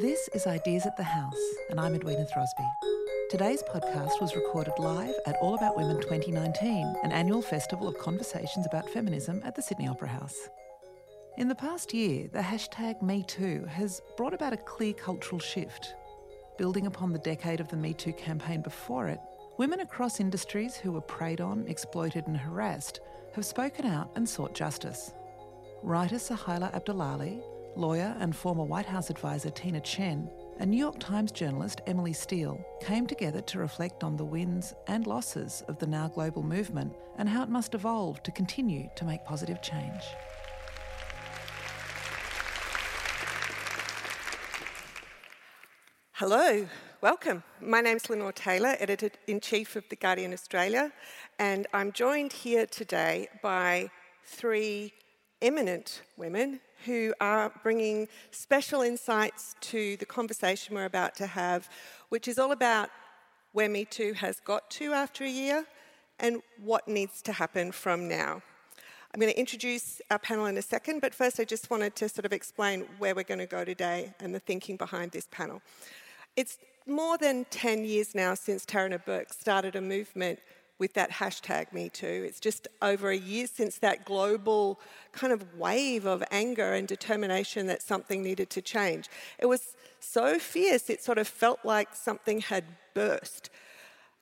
This is Ideas at the House, and I'm Edwina Throsby. Today's podcast was recorded live at All About Women 2019, an annual festival of conversations about feminism at the Sydney Opera House. In the past year, the hashtag MeToo has brought about a clear cultural shift. Building upon the decade of the MeToo campaign before it, women across industries who were preyed on, exploited and harassed have spoken out and sought justice. Writer Sohaila Abdulali, lawyer and former White House advisor Tina Tchen, and New York Times journalist Emily Steele came together to reflect on the wins and losses of the now global movement and how it must evolve to continue to make positive change. Hello, welcome. My name's Lenore Taylor, Editor-in-Chief of The Guardian Australia, and I'm joined here today by three eminent women who are bringing special insights to the conversation we're about to have, which is all about where Me Too has got to after a year and what needs to happen from now. I'm going to introduce our panel in a second, but first I just wanted to sort of explain where we're going to go today and the thinking behind this panel. It's more than 10 years now since Tarana Burke started a movement with that hashtag MeToo. It's just over a year since that global kind of wave of anger and determination that something needed to change. It was so fierce, it sort of felt like something had burst.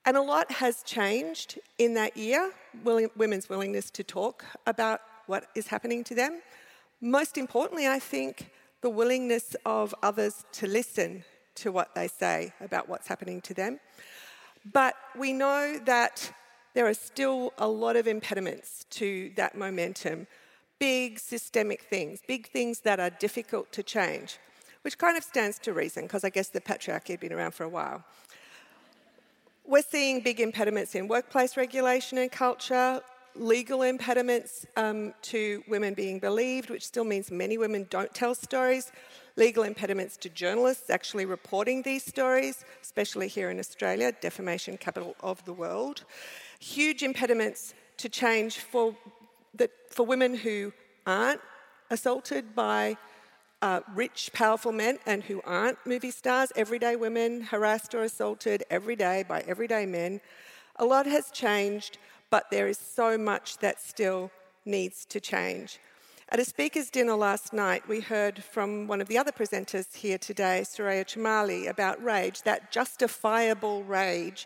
And a lot has changed in that year, women's willingness to talk about what is happening to them. Most importantly, I think, the willingness of others to listen to what they say about what's happening to them. But we know that there are still a lot of impediments to that momentum. Big systemic things, big things that are difficult to change, which kind of stands to reason, because I guess the patriarchy had been around for a while. We're seeing big impediments in workplace regulation and culture, legal impediments to women being believed, which still means many women don't tell stories, legal impediments to journalists actually reporting these stories, especially here in Australia, defamation capital of the world, huge impediments to change for women who aren't assaulted by rich, powerful men and who aren't movie stars, everyday women harassed or assaulted every day by everyday men. A lot has changed, but there is so much that still needs to change. At a speaker's dinner last night, we heard from one of the other presenters here today, Soraya Chamali, about rage, that justifiable rage,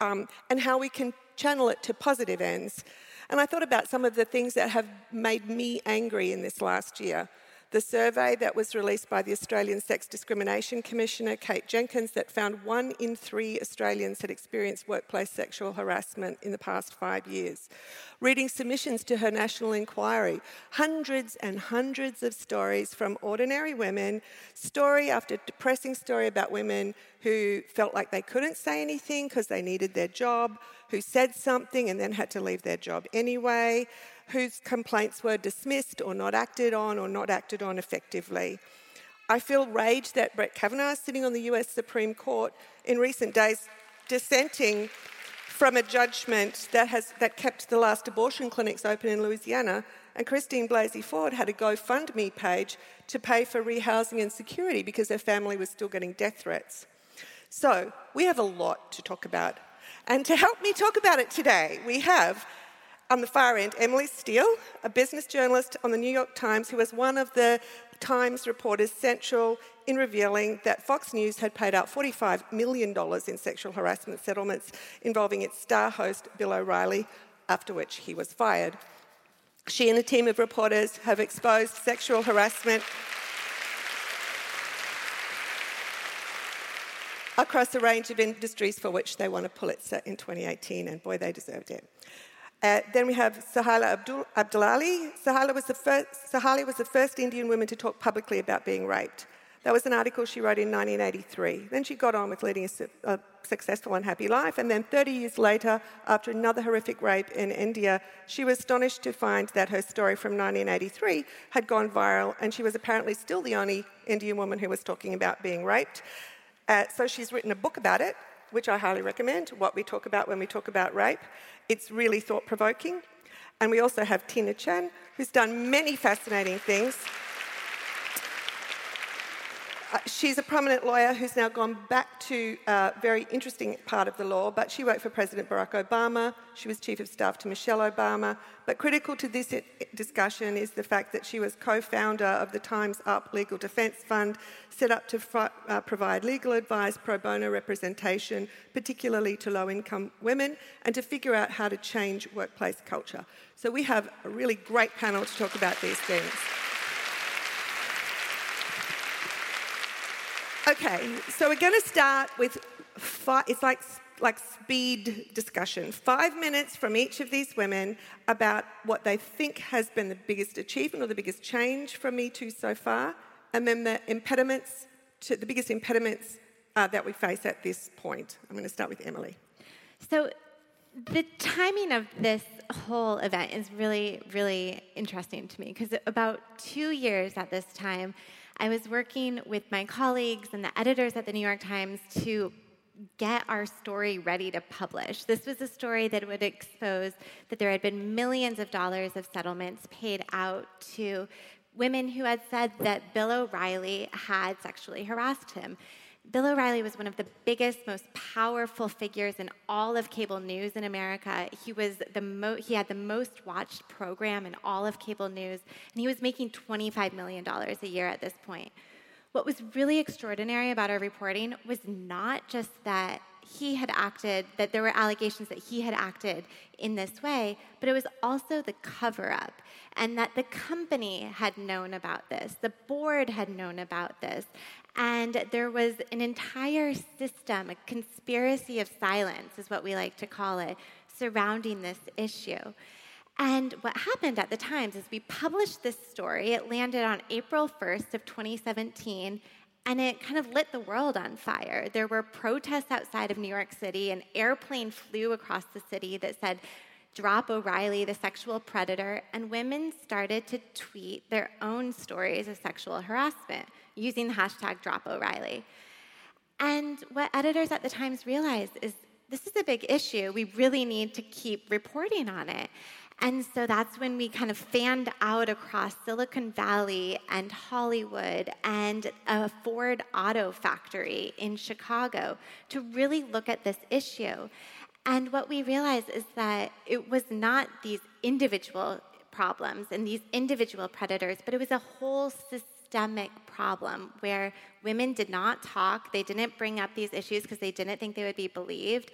and how we can channel it to positive ends. And I thought about some of the things that have made me angry in this last year. The survey that was released by the Australian Sex Discrimination Commissioner, Kate Jenkins, that found 1 in 3 Australians had experienced workplace sexual harassment in the past 5 years. Reading submissions to her national inquiry, hundreds and hundreds of stories from ordinary women, story after depressing story about women who felt like they couldn't say anything because they needed their job, who said something and then had to leave their job anyway, whose complaints were dismissed or not acted on effectively. I feel rage that Brett Kavanaugh, sitting on the US Supreme Court, in recent days dissenting from a judgment that kept the last abortion clinics open in Louisiana, and Christine Blasey Ford had a GoFundMe page to pay for rehousing and security because her family was still getting death threats. So we have a lot to talk about. And to help me talk about it today, we have, on the far end, Emily Steele, a business journalist on the New York Times, who was one of the Times reporters central in revealing that Fox News had paid out $45 million in sexual harassment settlements involving its star host, Bill O'Reilly, after which he was fired. She and a team of reporters have exposed sexual harassment across a range of industries for which they won a Pulitzer in 2018, and boy, they deserved it. Then we have Sohaila Abdulali. Sohaila was the first Indian woman to talk publicly about being raped. That was an article she wrote in 1983. Then she got on with leading a successful and happy life. And then 30 years later, after another horrific rape in India, she was astonished to find that her story from 1983 had gone viral, and she was apparently still the only Indian woman who was talking about being raped. So she's written a book about it, which I highly recommend, What We Talk About When We Talk About Rape. It's really thought-provoking. And we also have Tina Tchen, who's done many fascinating things. She's a prominent lawyer who's now gone back to a very interesting part of the law, but she worked for President Barack Obama. She was chief of staff to Michelle Obama. But critical to this discussion is the fact that she was co-founder of the Times Up Legal Defence Fund, set up to provide legal advice, pro bono representation, particularly to low-income women, and to figure out how to change workplace culture. So we have a really great panel to talk about these things. Okay, so we're going to start with, it's like speed discussion. 5 minutes from each of these women about what they think has been the biggest achievement or the biggest change from Me Too so far, and then the impediments, to the biggest impediments that we face at this point. I'm going to start with Emily. So the timing of this whole event is really, really interesting to me, because about 2 years at this time, I was working with my colleagues and the editors at the New York Times to get our story ready to publish. This was a story that would expose that there had been millions of dollars of settlements paid out to women who had said that Bill O'Reilly had sexually harassed him. Bill O'Reilly was one of the biggest, most powerful figures in all of cable news in America. He was he had the most watched program in all of cable news, and he was making $25 million a year at this point. What was really extraordinary about our reporting was not just that he had acted, that there were allegations that he had acted in this way, but it was also the cover-up, and that the company had known about this, the board had known about this, and there was an entire system, a conspiracy of silence is what we like to call it, surrounding this issue. And what happened at the Times is we published this story. It landed on April 1st of 2017, and it kind of lit the world on fire. There were protests outside of New York City. An airplane flew across the city that said, "Drop O'Reilly, the sexual predator," and women started to tweet their own stories of sexual harassment using the hashtag Drop O'Reilly. And what editors at the Times realized is this is a big issue. We really need to keep reporting on it. And so that's when we kind of fanned out across Silicon Valley and Hollywood and a Ford auto factory in Chicago to really look at this issue. And what we realized is that it was not these individual problems and these individual predators, but it was a whole systemic problem where women did not talk, they didn't bring up these issues because they didn't think they would be believed.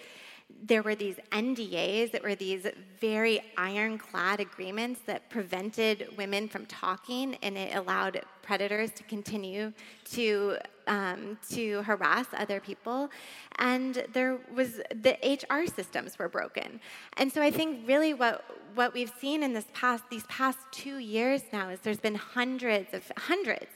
There were these NDAs that were these very ironclad agreements that prevented women from talking, and it allowed predators to continue to harass other people. And there was the HR systems were broken. And so I think really what we've seen in these past 2 years now is there's been hundreds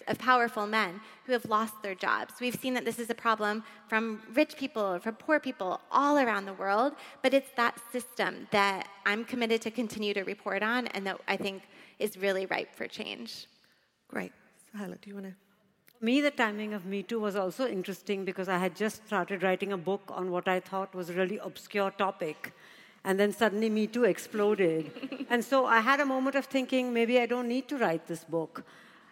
of powerful men who have lost their jobs. We've seen that this is a problem from rich people, from poor people, all around the world, but it's that system that I'm committed to continue to report on and that I think is really ripe for change. Great. Sohaila, do you want to? For me, the timing of Me Too was also interesting because I had just started writing a book on what I thought was a really obscure topic. And then suddenly Me Too exploded. And so I had a moment of thinking, maybe I don't need to write this book.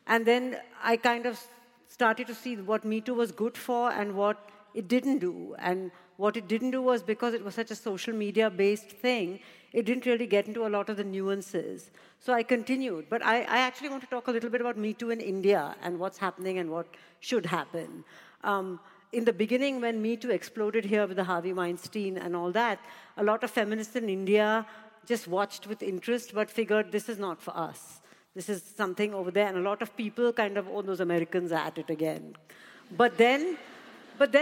And then I kind of started to see what Me Too was good for and what it didn't do. And what it didn't do was because it was such a social media-based thing, it didn't really get into a lot of the nuances. So I continued. But I actually want to talk a little bit about Me Too in India and what's happening and what should happen. In the beginning, when Me Too exploded here with the Harvey Weinstein and all that, a lot of feminists in India just watched with interest but figured this is not for us. This is something over there. And a lot of people kind of, oh, those Americans are at it again. But then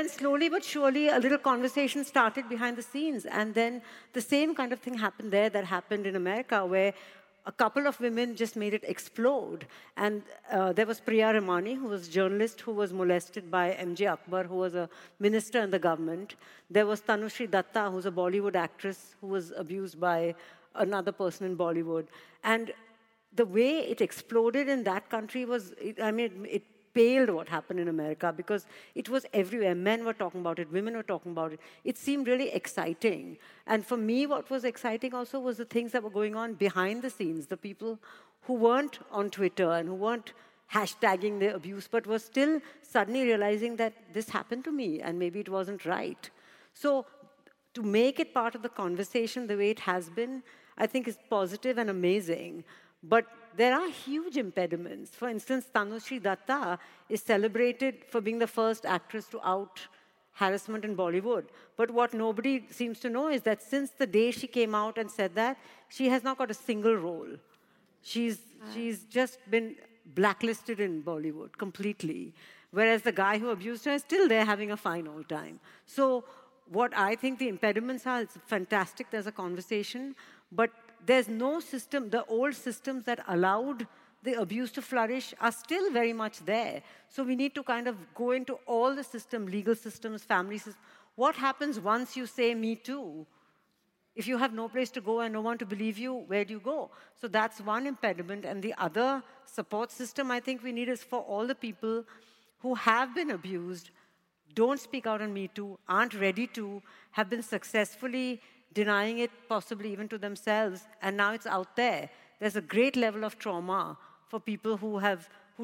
slowly but surely, a little conversation started behind the scenes. And then the same kind of thing happened there that happened in America, where a couple of women just made it explode. And there was Priya Ramani, who was a journalist who was molested by M.J. Akbar, who was a minister in the government. There was Tanushree Dutta, who's a Bollywood actress, who was abused by another person in Bollywood. And the way it exploded in that country was, it paled what happened in America because it was everywhere. Men were talking about it. Women were talking about it. It seemed really exciting. And for me, what was exciting also was the things that were going on behind the scenes, the people who weren't on Twitter and who weren't hashtagging their abuse, but was still suddenly realizing that this happened to me and maybe it wasn't right. So to make it part of the conversation the way it has been, I think is positive and amazing. But there are huge impediments. For instance, Tanushree Dutta is celebrated for being the first actress to out harassment in Bollywood. But what nobody seems to know is that since the day she came out and said that, she has not got a single role. She's just been blacklisted in Bollywood completely. Whereas the guy who abused her is still there having a fine all time. So what I think the impediments are, it's fantastic there's a conversation, but there's no system. The old systems that allowed the abuse to flourish are still very much there. So we need to kind of go into all the systems, legal systems, family systems. What happens once you say me too? If you have no place to go and no one to believe you, where do you go? So that's one impediment. And the other support system I think we need is for all the people who have been abused, don't speak out on Me Too, aren't ready to, have been successfully denying it, possibly even to themselves, and now it's out there. There's a great level of trauma for people who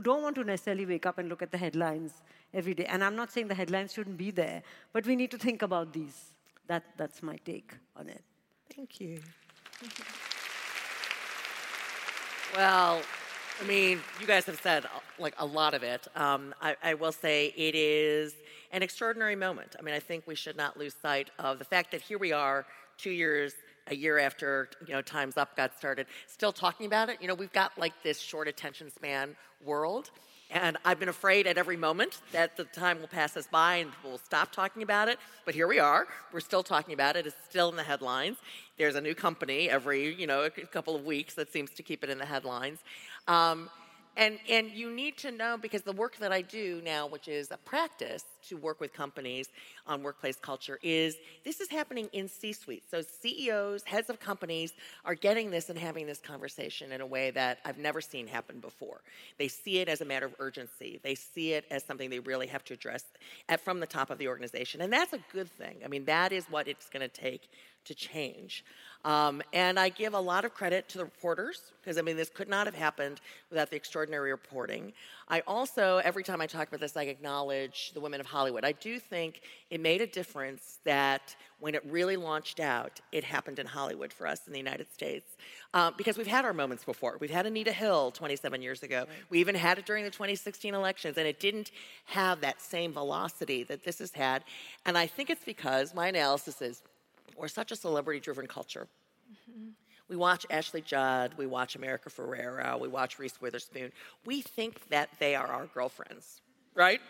don't want to necessarily wake up and look at the headlines every day. And I'm not saying the headlines shouldn't be there, but we need to think about these. That's my take on it. Thank you. Well, I mean, you guys have said, like, a lot of it. I will say it is an extraordinary moment. I mean, I think we should not lose sight of the fact that here we are 2 years, a year after, Time's Up got started, still talking about it. We've got, like, this short attention span world. And I've been afraid at every moment that the time will pass us by and people will stop talking about it. But here we are. We're still talking about it. It's still in the headlines. There's a new company every, a couple of weeks that seems to keep it in the headlines. And you need to know, because the work that I do now, which is a practice to work with companies on workplace culture, is this is happening in C-suite. So CEOs, heads of companies are getting this and having this conversation in a way that I've never seen happen before. They see it as a matter of urgency. They see it as something they really have to address from the top of the organization. And that's a good thing. I mean, that is what it's going to take to change. And I give a lot of credit to the reporters, because, I mean, this could not have happened without the extraordinary reporting. I also, every time I talk about this, I acknowledge the women of Hollywood. I do think it made a difference that when it really launched out, it happened in Hollywood for us in the United States. Because we've had our moments before. We've had Anita Hill 27 years ago. Right. We even had it during the 2016 elections, and it didn't have that same velocity that this has had. And I think it's because my analysis is, we're such a celebrity-driven culture. Mm-hmm. We watch Ashley Judd, we watch America Ferrera, we watch Reese Witherspoon. We think that they are our girlfriends, right?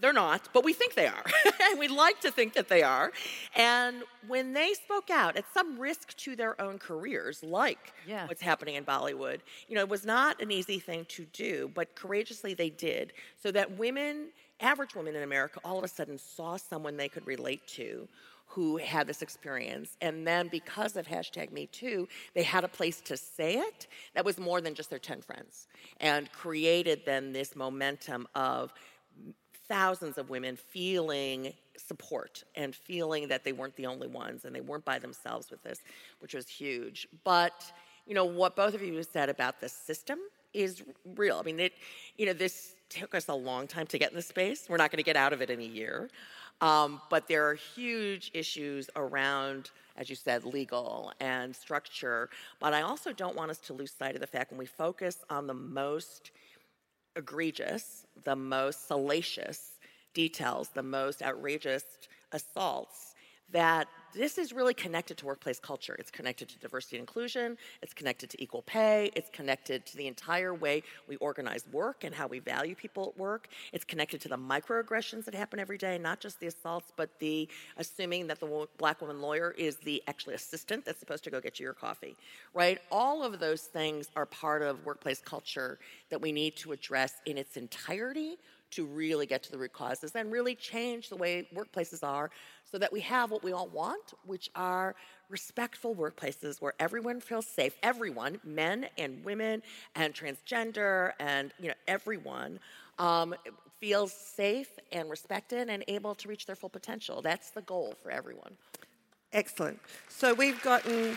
They're not, but we think they are. And we like to think that they are. And when they spoke out at some risk to their own careers, like what's happening in Bollywood, it was not an easy thing to do, but courageously they did, so that women, average women in America, all of a sudden saw someone they could relate to who had this experience. And then because of #MeToo, they had a place to say it that was more than just their 10 friends, and created then this momentum of thousands of women feeling support and feeling that they weren't the only ones and they weren't by themselves with this, which was huge. But, what both of you said about the system is real. I mean, this took us a long time to get in this space. We're not going to get out of it in a year. But there are huge issues around, as you said, legal and structure. But I also don't want us to lose sight of the fact when we focus on the most egregious, the most salacious details, the most outrageous assaults, that this is really connected to workplace culture. It's connected to diversity and inclusion. It's connected to equal pay. It's connected to the entire way we organize work and how we value people at work. It's connected to the microaggressions that happen every day, not just the assaults, but the assuming that the black woman lawyer is the actually assistant that's supposed to go get you your coffee, right? All of those things are part of workplace culture that we need to address in its entirety to really get to the root causes and really change the way workplaces are so that we have what we all want, which are respectful workplaces where everyone feels safe, everyone, men and women and transgender and, everyone feels safe and respected and able to reach their full potential. That's the goal for everyone. Excellent. So we've gotten...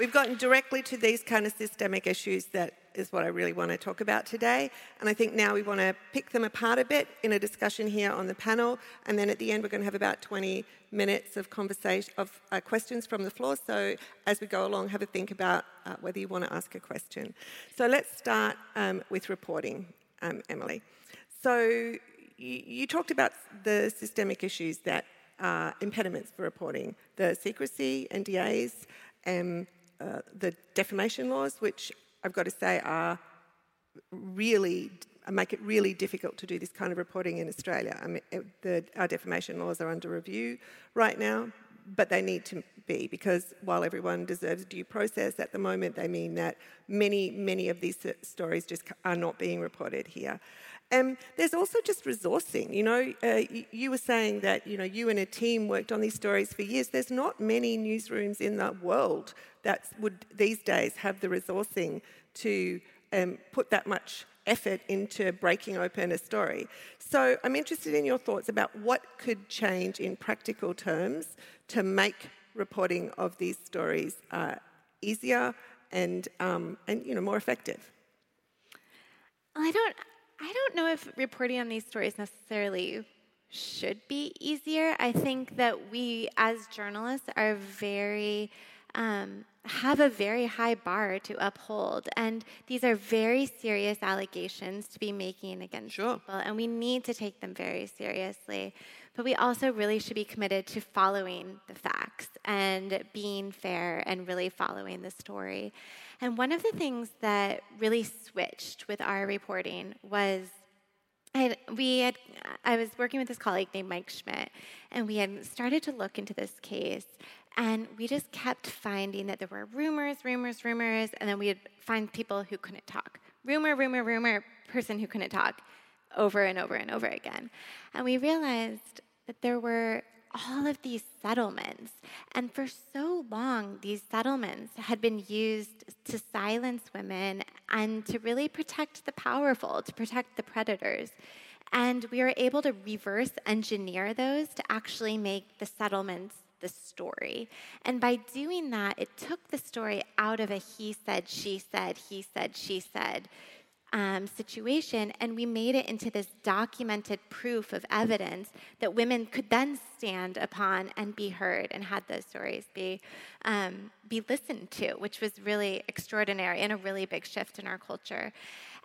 We've gotten directly to these kind of systemic issues that is what I really want to talk about today. And I think now we want to pick them apart a bit in a discussion here on the panel. And then at the end, we're going to have about 20 minutes of conversation, of questions from the floor. So as we go along, have a think about whether you want to ask a question. So let's start with reporting, Emily. So you talked about the systemic issues that are impediments for reporting, the secrecy, NDAs, and the defamation laws, which I've got to say are really make it really difficult to do this kind of reporting in Australia. I mean, our defamation laws are under review right now, but they need to be, because while everyone deserves due process at the moment, they mean that many, many of these stories just are not being reported here. There's also just resourcing. You know, you were saying that, you know, you and a team worked on these stories for years. There's not many newsrooms in the world that would these days have the resourcing to put that much effort into breaking open a story. So I'm interested in your thoughts about what could change in practical terms to make reporting of these stories easier and you know, more effective. I don't know if reporting on these stories necessarily should be easier. I think that we, as journalists, are have a very high bar to uphold. And these are very serious allegations to be making against people, and we need to take them very seriously. But we also really should be committed to following the facts and being fair and really following the story. And one of the things that really switched with our reporting was I was working with this colleague named Mike Schmidt, and we had started to look into this case, and we just kept finding that there were rumors, and then we would find people who couldn't talk. Rumor, person who couldn't talk, over and over and over again. And we realized that there were all of these settlements, and for so long these settlements had been used to silence women and to really protect the powerful, to protect the predators. And we were able to reverse engineer those to actually make the settlements the story. And by doing that, it took the story out of a he said, she said situation, and we made it into this documented proof of evidence that women could then stand upon and be heard, and had those stories be listened to, which was really extraordinary and a really big shift in our culture.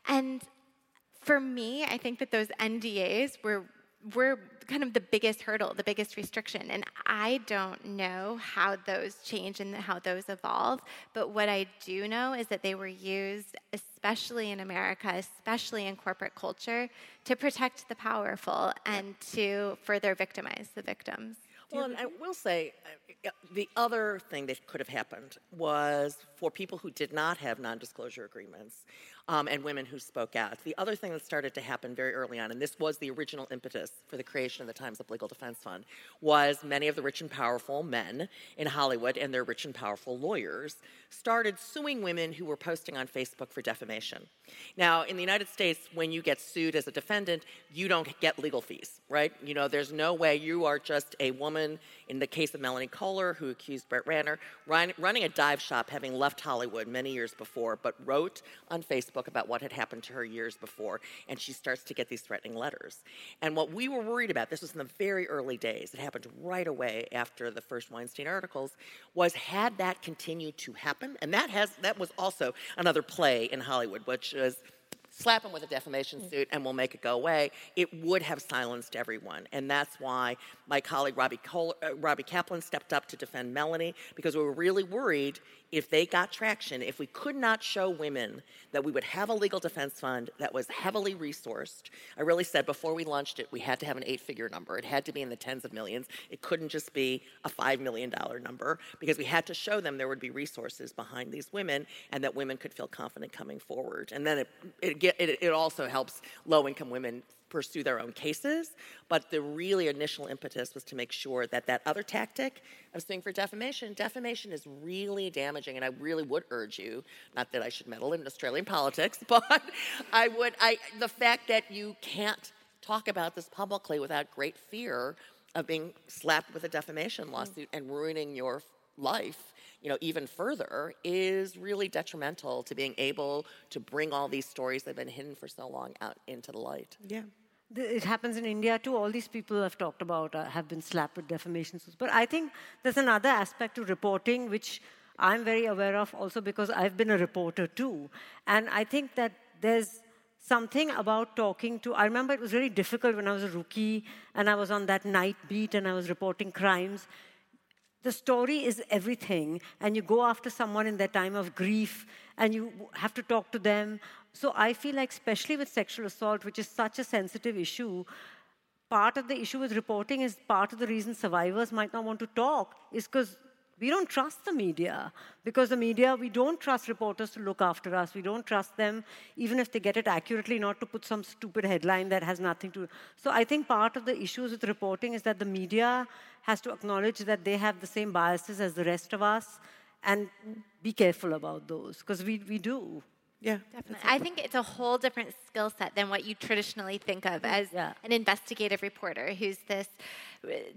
And for me, I think that those NDAs were kind of the biggest hurdle, the biggest restriction. And I don't know how those change and how those evolve, but what I do know is that they were used, especially in America, especially in corporate culture, to protect the powerful and to further victimize the victims. Well, and I will say, the other thing that could have happened was for people who did not have non-disclosure agreements and women who spoke out. The other thing that started to happen very early on, and this was the original impetus for the creation of the Times Up Legal Defense Fund, was many of the rich and powerful men in Hollywood and their rich and powerful lawyers started suing women who were posting on Facebook for defamation. Now, in the United States, when you get sued as a defendant, you don't get legal fees, right? You know, there's no way. You are just a woman. In the case of Melanie Kohler, who accused Brett Ratner, running a dive shop, having left Hollywood many years before, but wrote on Facebook about what had happened to her years before, and she starts to get these threatening letters. And what we were worried about, this was in the very early days, it happened right away after the first Weinstein articles, was had that continued to happen, and that was also another play in Hollywood, which is slap him with a defamation suit and we'll make it go away, it would have silenced everyone. And that's why my colleague Robbie Kaplan stepped up to defend Melanie, because we were really worried if they got traction, if we could not show women that we would have a legal defense fund that was heavily resourced. I really said before we launched it, we had to have an 8-figure number. It had to be in the tens of millions. It couldn't just be a $5 million number, because we had to show them there would be resources behind these women and that women could feel confident coming forward. And then it also helps low-income women pursue their own cases, but the really initial impetus was to make sure that other tactic of suing for defamation is really damaging, and I really would urge you, not that I should meddle in Australian politics, but the fact that you can't talk about this publicly without great fear of being slapped with a defamation lawsuit and ruining your life, you know, even further is really detrimental to being able to bring all these stories that have been hidden for so long out into the light. Yeah. It happens in India too. All these people I've talked about have been slapped with defamation suits. But I think there's another aspect to reporting which I'm very aware of also because I've been a reporter too. And I think that there's something about talking to... I remember it was really difficult when I was a rookie and I was on that night beat and I was reporting crimes. The story is everything, and you go after someone in their time of grief and you have to talk to them. So I feel like, especially with sexual assault, which is such a sensitive issue, part of the issue with reporting is part of the reason survivors might not want to talk is because we don't trust the media. Because the media, we don't trust reporters to look after us. We don't trust them, even if they get it accurately, not to put some stupid headline that has nothing to... So I think part of the issues with reporting is that the media has to acknowledge that they have the same biases as the rest of us and be careful about those, because we do. Yeah, definitely. I think it's a whole different skill set than what you traditionally think of as an investigative reporter who's this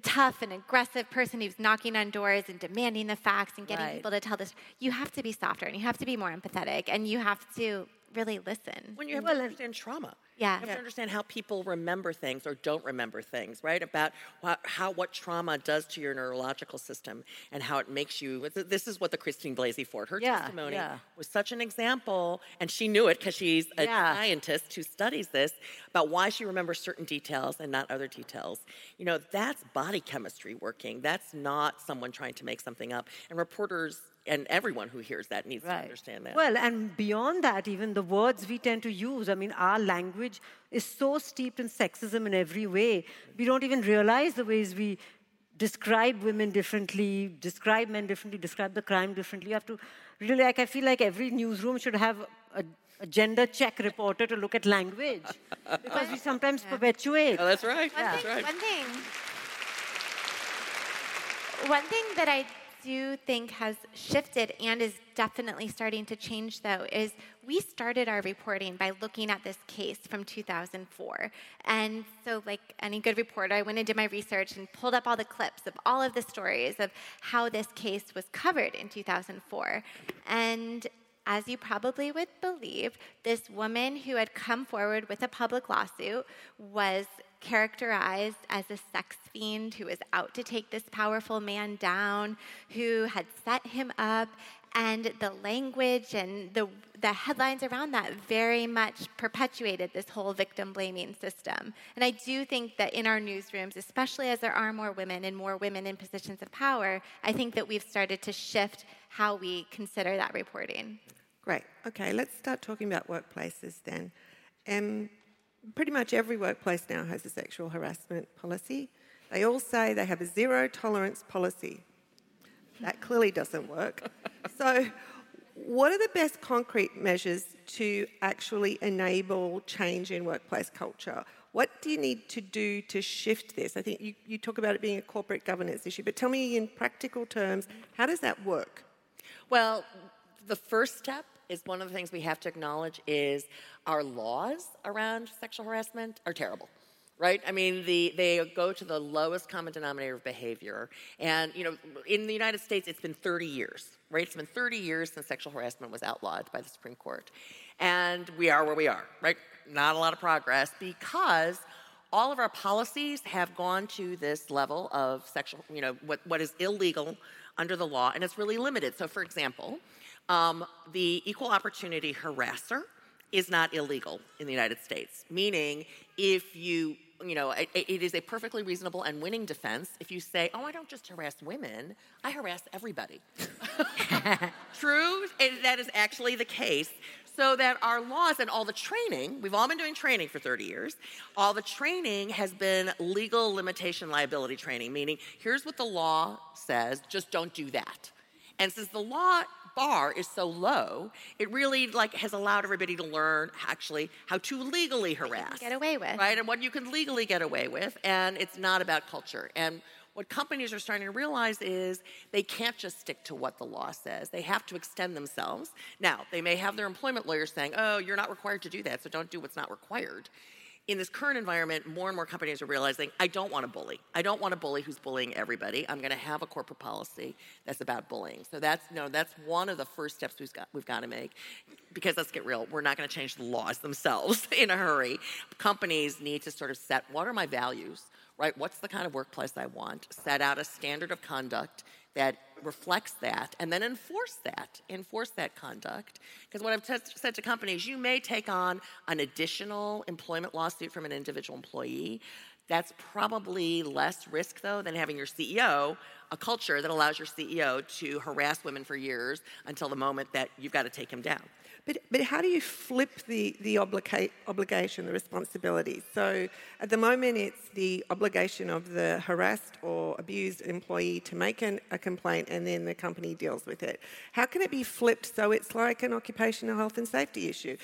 tough and aggressive person who's knocking on doors and demanding the facts and getting people to tell this. You have to be softer and you have to be more empathetic and you have to really listen. When you have to understand trauma. Yeah. You have to understand how people remember things or don't remember things, right? About what trauma does to your neurological system and how it makes you... This is what the Christine Blasey Ford, her testimony was such an example, and she knew it because she's a scientist who studies this, about why she remembers certain details and not other details. You know, that's body chemistry working. That's not someone trying to make something up. And reporters... And everyone who hears that needs to understand that. Well, and beyond that, even the words we tend to use, I mean, our language is so steeped in sexism in every way. We don't even realize the ways we describe women differently, describe men differently, describe the crime differently. You have to really, like, I feel like every newsroom should have a gender check reporter to look at language. Because we sometimes perpetuate. Oh, that's right. One thing that I do think has shifted and is definitely starting to change, though, is we started our reporting by looking at this case from 2004. And so, like any good reporter, I went and did my research and pulled up all the clips of all of the stories of how this case was covered in 2004. And as you probably would believe, this woman who had come forward with a public lawsuit was characterized as a sex fiend who was out to take this powerful man down, who had set him up, and the language and the headlines around that very much perpetuated this whole victim-blaming system. And I do think that in our newsrooms, especially as there are more women and more women in positions of power, I think that we've started to shift how we consider that reporting. Great. Okay, let's start talking about workplaces then. Pretty much every workplace now has a sexual harassment policy. They all say they have a zero-tolerance policy. That clearly doesn't work. So what are the best concrete measures to actually enable change in workplace culture? What do you need to do to shift this? I think you talk about it being a corporate governance issue, but tell me in practical terms, how does that work? Well, the first step is one of the things we have to acknowledge is our laws around sexual harassment are terrible, right? I mean, they go to the lowest common denominator of behavior. And, you know, in the United States, it's been 30 years, right? It's been 30 years since sexual harassment was outlawed by the Supreme Court. And we are where we are, right? Not a lot of progress because all of our policies have gone to this level of sexual, you know, what is illegal under the law, and it's really limited. So, for example, the equal opportunity harasser is not illegal in the United States, meaning if you know, it is a perfectly reasonable and winning defense if you say, oh, I don't just harass women, I harass everybody. True, and that is actually the case. So that our laws and all the training, we've all been doing training for 30 years, all the training has been legal limitation liability training, meaning here's what the law says, just don't do that. And since the law bar is so low, it really like has allowed everybody to learn actually how to legally harass. What you can get away with. Right, and what you can legally get away with, and it's not about culture. And what companies are starting to realize is they can't just stick to what the law says. They have to extend themselves. Now, they may have their employment lawyers saying, oh, you're not required to do that, so don't do what's not required. in this current environment, more and more companies are realizing, I don't want a bully. I don't want a bully who's bullying everybody. I'm going to have a corporate policy that's about bullying. So that's one of the first steps we've got to make, because let's get real, we're not going to change the laws themselves in a hurry. Companies need to sort of set, what are my values, right? What's the kind of workplace I want? Set out a standard of conduct that reflects that, and then enforce that conduct. Because what I've said to companies, you may take on an additional employment lawsuit from an individual employee. That's probably less risk, though, than having your CEO, a culture that allows your CEO to harass women for years until the moment that you've got to take him down. But how do you flip the obligation, the responsibility? So at the moment, it's the obligation of the harassed or abused employee to make a complaint, and then the company deals with it. How can it be flipped so it's like an occupational health and safety issue?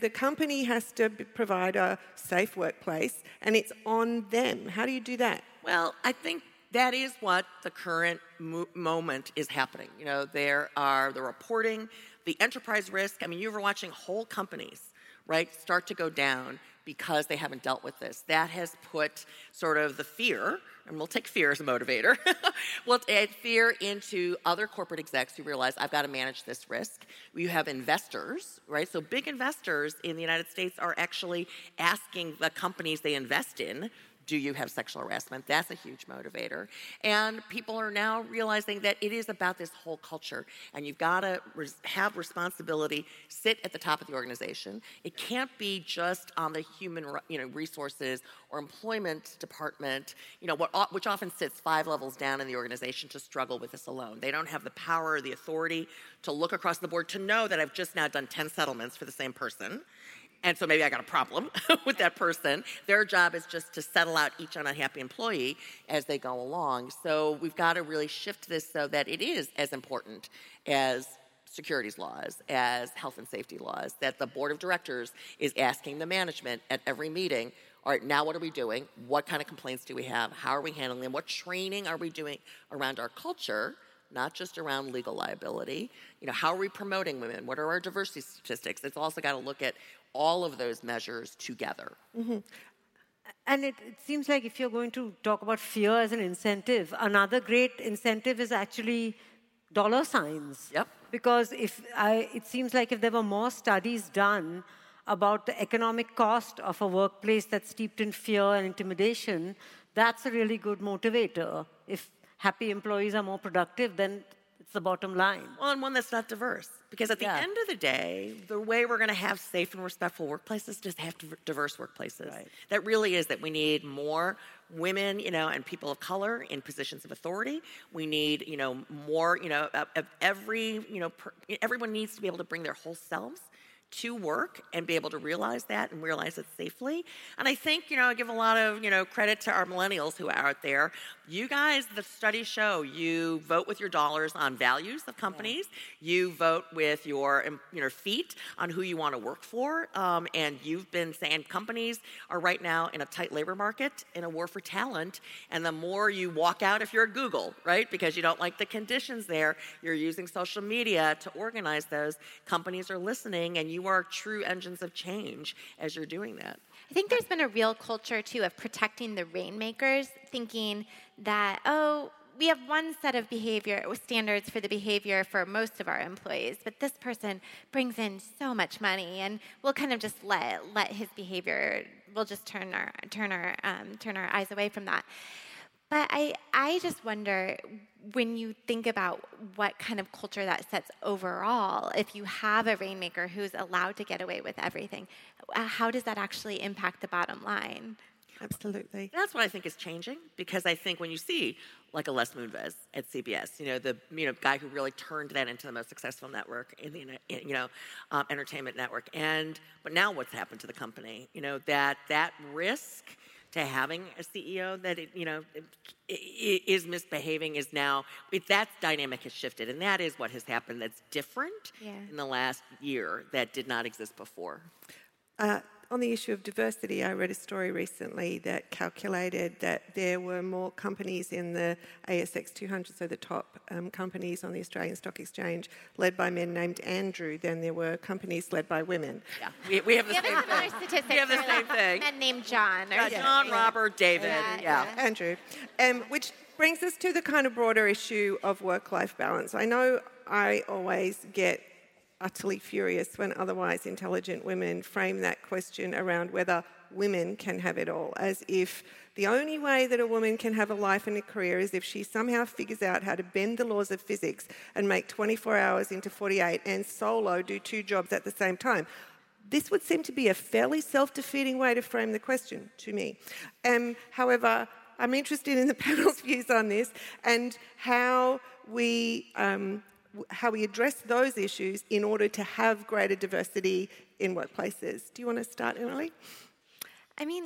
The company has to provide a safe workplace, and it's on them. How do you do that? Well, I think that is what the current moment is happening. You know, there are the reporting, the enterprise risk. I mean, you were watching whole companies, right, start to go down because they haven't dealt with this. That has put sort of the fear, and we'll take fear as a motivator, we'll add fear into other corporate execs who realize, I've got to manage this risk. You have investors, right? So big investors in the United States are actually asking the companies they invest in, do you have sexual harassment? That's a huge motivator. And people are now realizing that it is about this whole culture. And you've got to have responsibility sit at the top of the organization. It can't be just on the human resources or employment department, which often sits 5 levels down in the organization to struggle with this alone. They don't have the power or the authority to look across the board to know that I've just now done 10 settlements for the same person. And so maybe I got a problem with that person. Their job is just to settle out each unhappy employee as they go along. So we've got to really shift this so that it is as important as securities laws, as health and safety laws, that the board of directors is asking the management at every meeting, all right, now what are we doing? What kind of complaints do we have? How are we handling them? What training are we doing around our culture? Not just around legal liability. How are we promoting women? What are our diversity statistics? It's also got to look at all of those measures together. Mm-hmm. And it seems like if you're going to talk about fear as an incentive, another great incentive is actually dollar signs. Yep. Because it seems like if there were more studies done about the economic cost of a workplace that's steeped in fear and intimidation, that's a really good motivator. If happy employees are more productive, then it's the bottom line. Well, and one that's not diverse. Because at the end of the day, the way we're going to have safe and respectful workplaces is to have diverse workplaces. Right. That really is that we need more women, and people of color in positions of authority. We need, more, of every, everyone needs to be able to bring their whole selves to work and be able to realize that and realize it safely. And I think, I give a lot of, credit to our millennials who are out there. You guys, the studies show, you vote with your dollars on values of companies. Yeah. You vote with your feet on who you want to work for. And you've been saying companies are right now in a tight labor market, in a war for talent. And the more you walk out, if you're at Google, right, because you don't like the conditions there, you're using social media to organize those. Companies are listening, and you are true engines of change as you're doing that. I think there's been a real culture, too, of protecting the rainmakers, thinking that, we have one set of behavior standards for the behavior for most of our employees, but this person brings in so much money, and we'll kind of just let his behavior, we'll just turn our eyes away from that. But I just wonder, when you think about what kind of culture that sets overall, if you have a rainmaker who's allowed to get away with everything, how does that actually impact the bottom line? Absolutely. That's what I think is changing, because I think when you see, like a Les Moonves at CBS, the guy who really turned that into the most successful network in the entertainment network, but now what's happened to the company? That risk to having a CEO that is misbehaving is now, that dynamic has shifted, and that is what has happened that's different in the last year that did not exist before. On the issue of diversity, I read a story recently that calculated that there were more companies in the ASX 200, so the top companies on the Australian Stock Exchange, led by men named Andrew, than there were companies led by women. Yeah, we have the same thing. We have the same thing. Men named John. Or John, Robert, David. Yeah. Andrew. Which brings us to the kind of broader issue of work-life balance. I know I always get utterly furious when otherwise intelligent women frame that question around whether women can have it all, as if the only way that a woman can have a life and a career is if she somehow figures out how to bend the laws of physics and make 24 hours into 48 and solo do two jobs at the same time. This would seem to be a fairly self-defeating way to frame the question to me. However, I'm interested in the panel's views on this and how we address those issues in order to have greater diversity in workplaces. Do you want to start, Emily? I mean,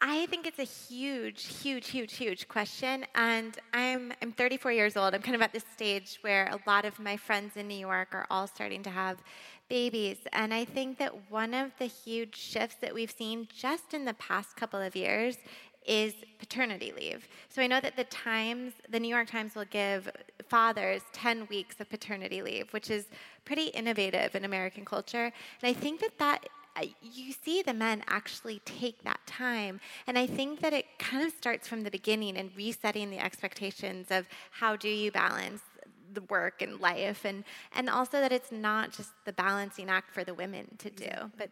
I think it's a huge question. And I'm 34 years old. I'm kind of at this stage where a lot of my friends in New York are all starting to have babies. And I think that one of the huge shifts that we've seen just in the past couple of years is paternity leave. So I know that the New York Times will give fathers 10 weeks of paternity leave, which is pretty innovative in American culture. And I think that you see the men actually take that time. And I think that it kind of starts from the beginning and resetting the expectations of how do you balance the work and life, and also that it's not just the balancing act for the women to do, but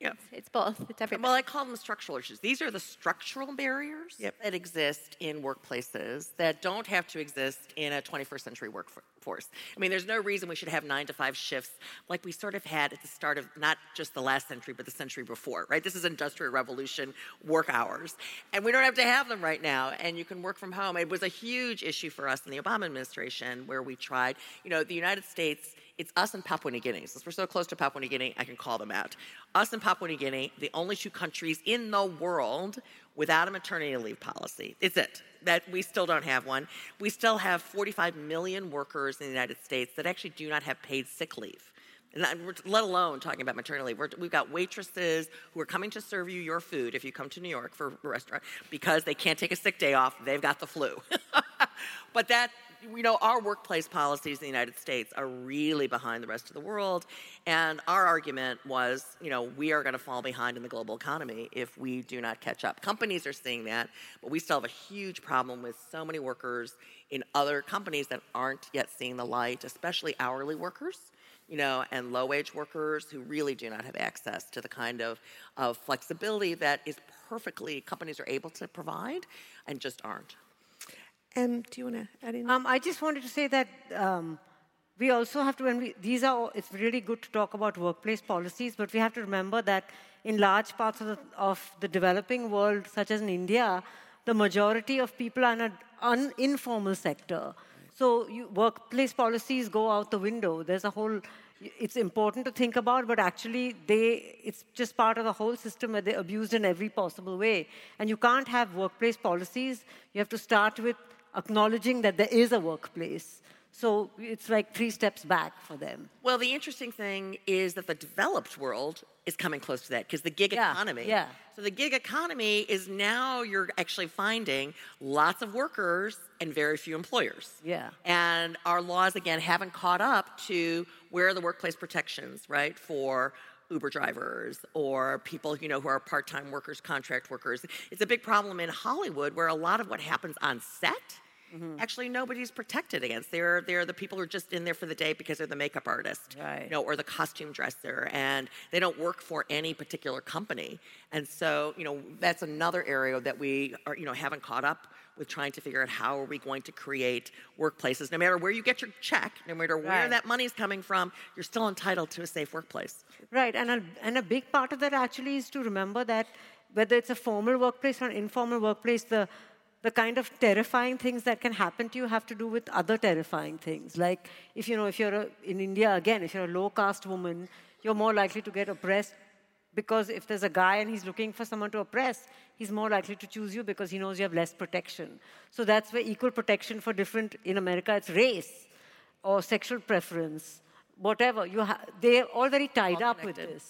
yeah. It's both. It's everything. Well, I call them structural issues. These are the structural barriers that exist in workplaces that don't have to exist in a 21st century workforce. I mean, there's no reason we should have 9-to-5 shifts like we sort of had at the start of not just the last century, but the century before, right? This is Industrial Revolution work hours. And we don't have to have them right now. And you can work from home. It was a huge issue for us in the Obama administration where we tried, the United States. It's us and Papua New Guinea. Since we're so close to Papua New Guinea, I can call them out. Us and Papua New Guinea, the only two countries in the world without a maternity leave policy. It's it. That we still don't have one. We still have 45 million workers in the United States that actually do not have paid sick leave. And let alone talking about maternity leave. We've got waitresses who are coming to serve you your food if you come to New York for a restaurant because they can't take a sick day off. They've got the flu. But that... our workplace policies in the United States are really behind the rest of the world. And our argument was, we are going to fall behind in the global economy if we do not catch up. Companies are seeing that, but we still have a huge problem with so many workers in other companies that aren't yet seeing the light, especially hourly workers, and low-wage workers who really do not have access to the kind of flexibility that is perfectly companies are able to provide and just aren't. Do you want to add in? I just wanted to say that we also have to, it's really good to talk about workplace policies, but we have to remember that in large parts of the developing world, such as in India, the majority of people are in an informal sector. So workplace policies go out the window. It's important to think about, but actually it's just part of the whole system where they're abused in every possible way. And you can't have workplace policies. You have to start with acknowledging that there is a workplace. So it's like 3 steps back for them. Well, the interesting thing is that the developed world is coming close to that because the gig economy. Yeah. So the gig economy is now you're actually finding lots of workers and very few employers. Yeah. And our laws, again, haven't caught up to where are the workplace protections, right, for Uber drivers or people, who are part-time workers, contract workers. It's a big problem in Hollywood where a lot of what happens on set actually nobody's protected against. They're the people who are just in there for the day because they're the makeup artist, right, or the costume dresser, and they don't work for any particular company. And so, that's another area that we are, haven't caught up with trying to figure out how are we going to create workplaces. No matter where you get your check, no matter where that money's coming from, you're still entitled to a safe workplace. Right, and a big part of that actually is to remember that whether it's a formal workplace or an informal workplace, the kind of terrifying things that can happen to you have to do with other terrifying things. Like, in India, again, if you're a low-caste woman, you're more likely to get oppressed because if there's a guy and he's looking for someone to oppress, he's more likely to choose you because he knows you have less protection. So that's where equal protection for different, in America, it's race or sexual preference whatever. They're all very tied up with it.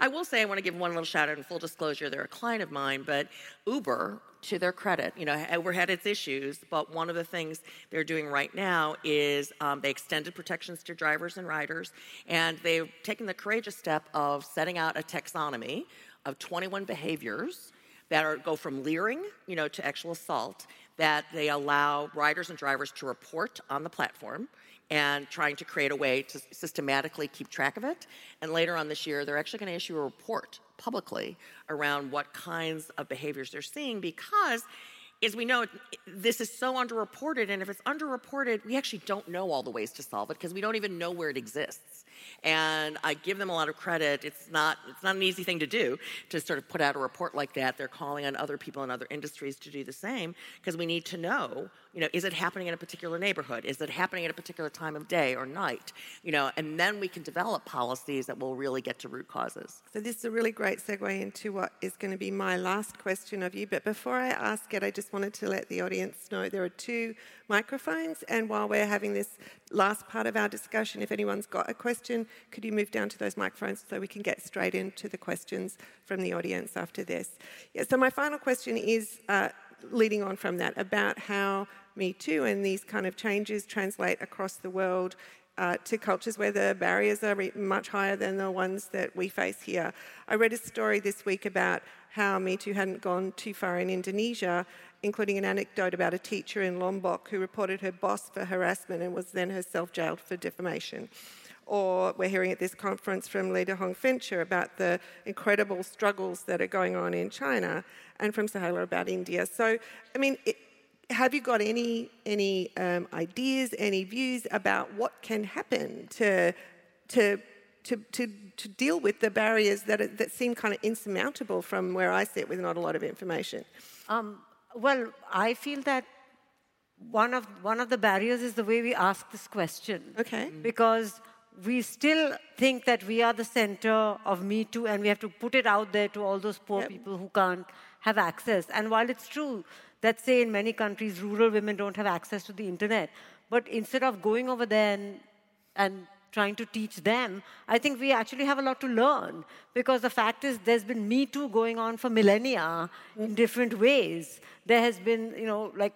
I will say I want to give one little shout-out in full disclosure. They're a client of mine, but Uber, to their credit, you know, Uber had its issues, but one of the things they're doing right now is they extended protections to drivers and riders, and they've taken the courageous step of setting out a taxonomy of 21 behaviors that go from leering, you know, to actual assault, that they allow riders and drivers to report on the platform, and trying to create a way to systematically keep track of it. And later on this year, they're actually going to issue a report publicly around what kinds of behaviors they're seeing, because, as we know, this is so underreported, and if it's underreported, we actually don't know all the ways to solve it because we don't even know where it exists. And I give them a lot of credit. It's not an easy thing to do, to sort of put out a report like that. They're calling on other people in other industries to do the same, because we need to know, you know, is it happening in a particular neighborhood? Is it happening at a particular time of day or night? You know, and then we can develop policies that will really get to root causes. So this is a really great segue into what is going to be my last question of you. But before I ask it, I just wanted to let the audience know there are two microphones. And while we're having this last part of our discussion, if anyone's got a question, could you move down to those microphones so we can get straight into the questions from the audience after this? Yeah, so my final question is, leading on from that, about how Me Too and these kind of changes translate across the world to cultures where the barriers are much higher than the ones that we face here. I read a story this week about how Me Too hadn't gone too far in Indonesia, including an anecdote about a teacher in Lombok who reported her boss for harassment and was then herself jailed for defamation. Or we're hearing at this conference from Lida Hong Fincher about the incredible struggles that are going on in China, and from Sohaila about India. So, I mean, have you got any ideas, any views about what can happen to deal with the barriers that seem kind of insurmountable from where I sit with not a lot of information? Well, I feel that one of the barriers is the way we ask this question. Okay. Because we still think that we are the center of Me Too, and we have to put it out there to all those poor people who can't have access. And while it's true that, say, in many countries, rural women don't have access to the internet, but instead of going over there and trying to teach them, I think we actually have a lot to learn, because the fact is there's been Me Too going on for millennia in different ways. There has been, you know, like,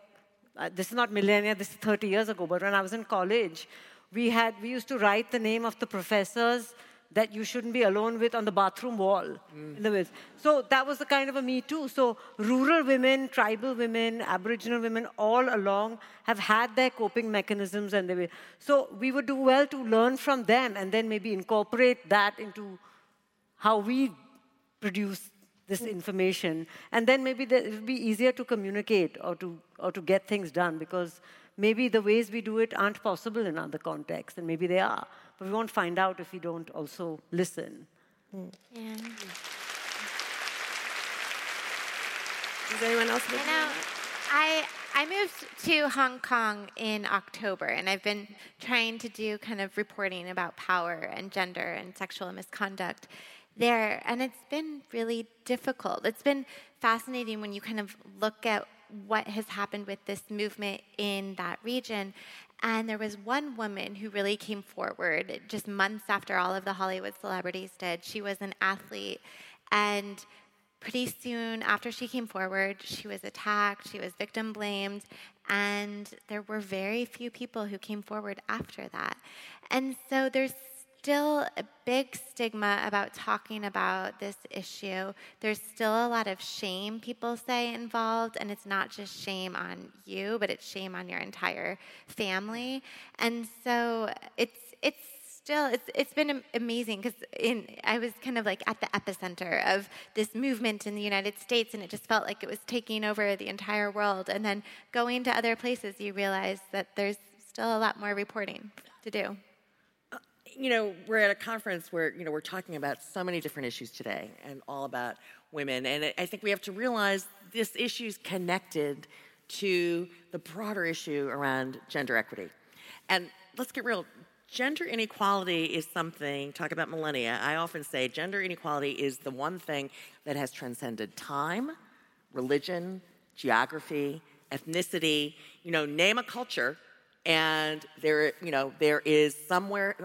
this is not millennia, this is 30 years ago, but when I was in college, we used to write the name of the professors that you shouldn't be alone with on the bathroom wall. Mm. So that was the kind of a Me Too. So rural women, tribal women, Aboriginal women all along have had their coping mechanisms. So we would do well to learn from them and then maybe incorporate that into how we produce this information. And then maybe it would be easier to communicate or to get things done, because maybe the ways we do it aren't possible in other contexts, and maybe they are. But we won't find out if we don't also listen. Mm. Yeah. Does anyone else listen? You know, I moved to Hong Kong in October, and I've been trying to do kind of reporting about power and gender and sexual misconduct there, and it's been really difficult. It's been fascinating when you kind of look at what has happened with this movement in that region. And there was one woman who really came forward just months after all of the Hollywood celebrities did. She was an athlete, and pretty soon after she came forward, she was attacked, she was victim blamed, and there were very few people who came forward after that. And so there's still a big stigma about talking about this issue. There's still a lot of shame, people say, involved, and it's not just shame on you, but it's shame on your entire family. And so it's been amazing, because I was kind of like at the epicenter of this movement in the United States, and it just felt like it was taking over the entire world. And then going to other places, you realize that there's still a lot more reporting to do. You know, we're at a conference where, you know, we're talking about so many different issues today, and all about women. And I think we have to realize this issue is connected to the broader issue around gender equity. And let's get real. Gender inequality is something, talk about millennia, I often say gender inequality is the one thing that has transcended time, religion, geography, ethnicity. You know, name a culture, And there, you know, there is somewhere